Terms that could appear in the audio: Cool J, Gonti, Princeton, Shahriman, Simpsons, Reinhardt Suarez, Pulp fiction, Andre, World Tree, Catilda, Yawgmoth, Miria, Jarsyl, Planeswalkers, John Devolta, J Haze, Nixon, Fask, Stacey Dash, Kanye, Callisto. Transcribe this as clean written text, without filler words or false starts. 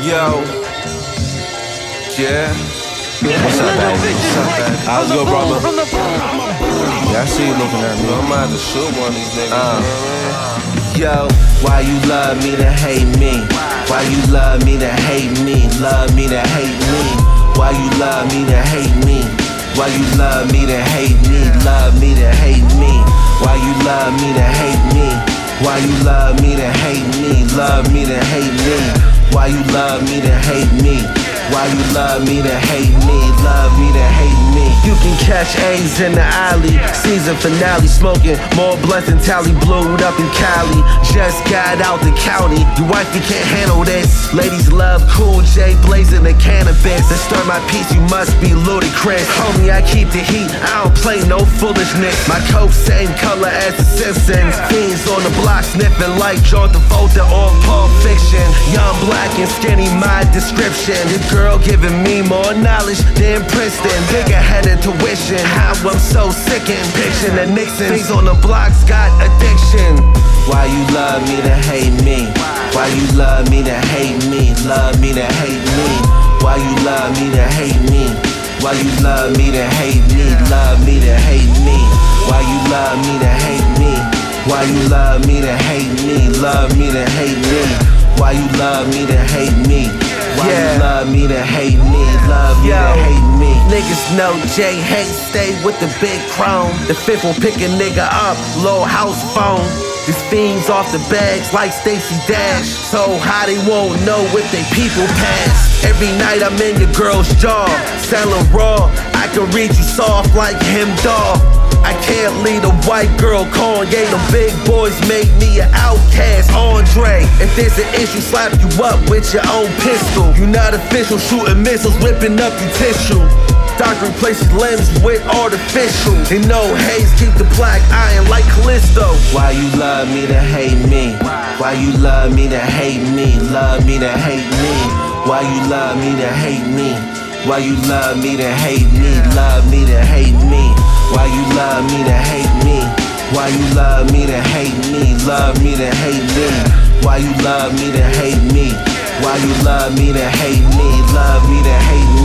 Yo. Yeah. What's up, baby? What's up, baby? How's it go, brother? Yeah, I see you looking at me. I'm about to shoot one of these niggas. Yo, why you love me to hate me? Why you love me to hate me? Love me to hate me? Why you love me to hate me? Why you love me to hate me? Love me to hate me? Why you love me to hate me? Why you love me to hate me? Love me to hate me? Why you love me to hate me? Why you love me to hate me, love me to hate me? You can catch A's in the alley, season finale, smoking more blunts than Tally, blew up in Cali, just got out the county, your wifey can't handle this. Ladies love Cool J, blazing the cannabis, to stir my peace you must be ludicrous. Homie, I keep the heat, I don't play no foolishness. My coat same color as the Simpsons, fiends on the block sniffing like John Devolta on Pulp Fiction. Young, black and skinny, my description. Girl giving me more knowledge than Princeton. Bigger head and tuition, how I'm so sickened. Picture the Nixon, things on the block's got addiction. Why you love me to hate me? Why you love me to hate me? Love me to hate me? Why you love me to hate me? Why you love me to hate me? Love me to hate me? Why you love me to hate me? Why you love me to hate me? Love me to hate me? Why you love me to hate me? Why you love me to hate me, love me to hate me? Niggas know Jay hate, stay with the big chrome. The fifth will pick a nigga up, low house phone. These fiends off the bags like Stacey Dash, so high they won't know if they people pass. Every night I'm in your girl's jaw, selling raw. I can read you soft like him, dawg. I can't lead a white girl, Kanye. The big boys make me an outcast, Andre. If there's an issue, slap you up with your own pistol. You not official, shooting missiles, whipping up your tissue. Doctor replaces limbs with artificial. They know haze keep the black iron like Callisto. Why you love me to hate me? Why you love me to hate me? Love me to hate me? Why you love me to hate me? Why you love me to hate me? Love me to hate me? Why you love me to hate me? Why you love me to hate me? Love me to hate me? Why you love me to hate me? Why you love me to hate me? Love me to hate me?